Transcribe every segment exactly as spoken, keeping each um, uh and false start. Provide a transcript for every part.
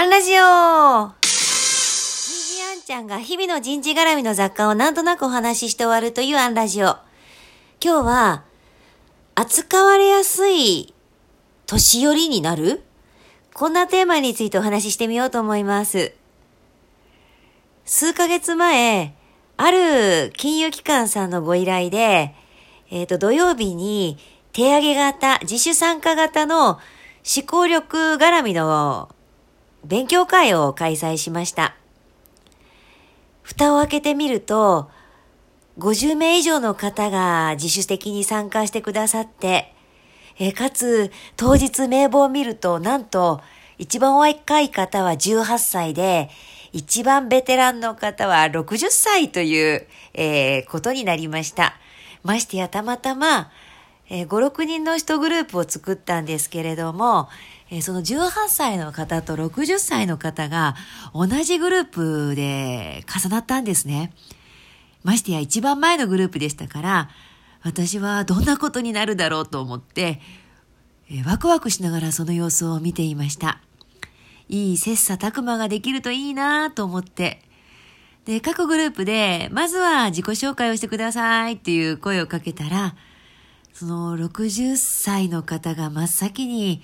アンラジオ。にじあんちゃんが日々の人事絡みの雑感をなんとなくお話しして終わるというアンラジオ。今日は扱われやすい年寄りになる？こんなテーマについてお話ししてみようと思います。数ヶ月前、ある金融機関さんのご依頼で、えっと、土曜日に手上げ型、自主参加型の思考力絡みの勉強会を開催しました。蓋を開けてみると、ごじゅうめい以上の方が自主的に参加してくださって、えかつ当日名簿を見ると、なんと一番若い方はじゅうはっさいで、一番ベテランの方はろくじゅっさいという、えー、ことになりました。ましてやたまたま、えー、ご、ろくにんの一グループを作ったんですけれども、えー、そのじゅうはっさいの方とろくじゅっさいの方が同じグループで重なったんですね。ましてや一番前のグループでしたから、私はどんなことになるだろうと思って、えー、ワクワクしながらその様子を見ていました。いい切磋琢磨ができるといいなと思って。で、各グループで、まずは自己紹介をしてくださいっていう声をかけたら、そのろくじゅっさいの方が真っ先に、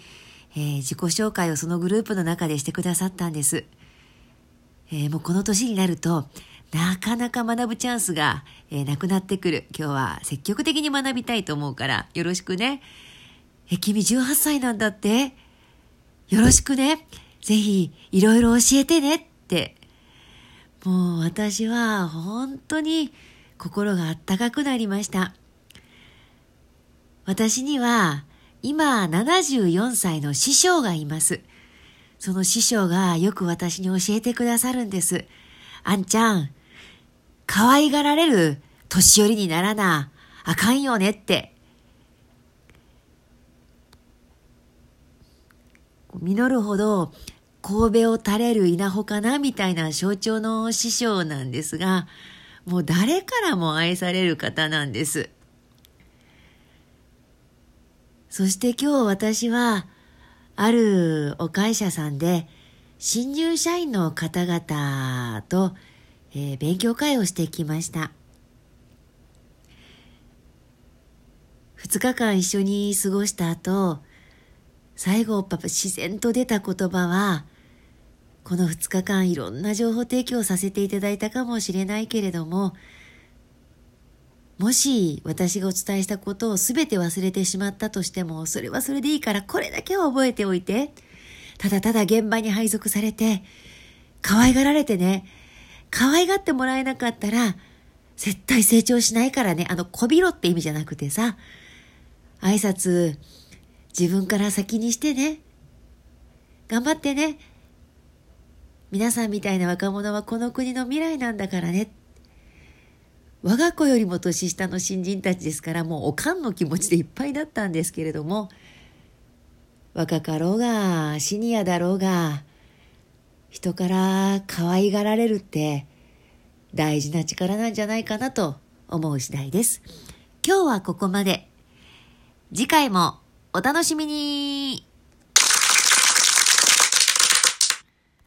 えー、自己紹介をそのグループの中でしてくださったんです。えー、もうこの年になると、なかなか学ぶチャンスが、えー、なくなってくる。今日は積極的に学びたいと思うから、よろしくね。え、君じゅうはっさいなんだって。よろしくね。ぜひいろいろ教えてねって。もう私は本当に心があったかくなりました。私には今ななじゅうよんさいの師匠がいます。その師匠がよく私に教えてくださるんです。あんちゃん、可愛がられる年寄りにならなあかんよねって。実るほど神戸を垂れる稲穂かなみたいな象徴の師匠なんですが、もう誰からも愛される方なんです。そして今日私はあるお会社さんで新入社員の方々と、えー、勉強会をしてきました。ふつかかん一緒に過ごした後、最後、パパ自然と出た言葉は、このふつかかんいろんな情報提供させていただいたかもしれないけれども、もし私がお伝えしたことをすべて忘れてしまったとしても、それはそれでいいからこれだけは覚えておいて、ただただ現場に配属されて、可愛がられてね、可愛がってもらえなかったら、絶対成長しないからね、あの、こびろって意味じゃなくてさ、挨拶、自分から先にしてね。頑張ってね。皆さんみたいな若者はこの国の未来なんだからね。我が子よりも年下の新人たちですから、もうおかんの気持ちでいっぱいだったんですけれども、若かろうが、シニアだろうが、人から可愛がられるって大事な力なんじゃないかなと思う次第です。今日はここまで。次回もお楽しみに。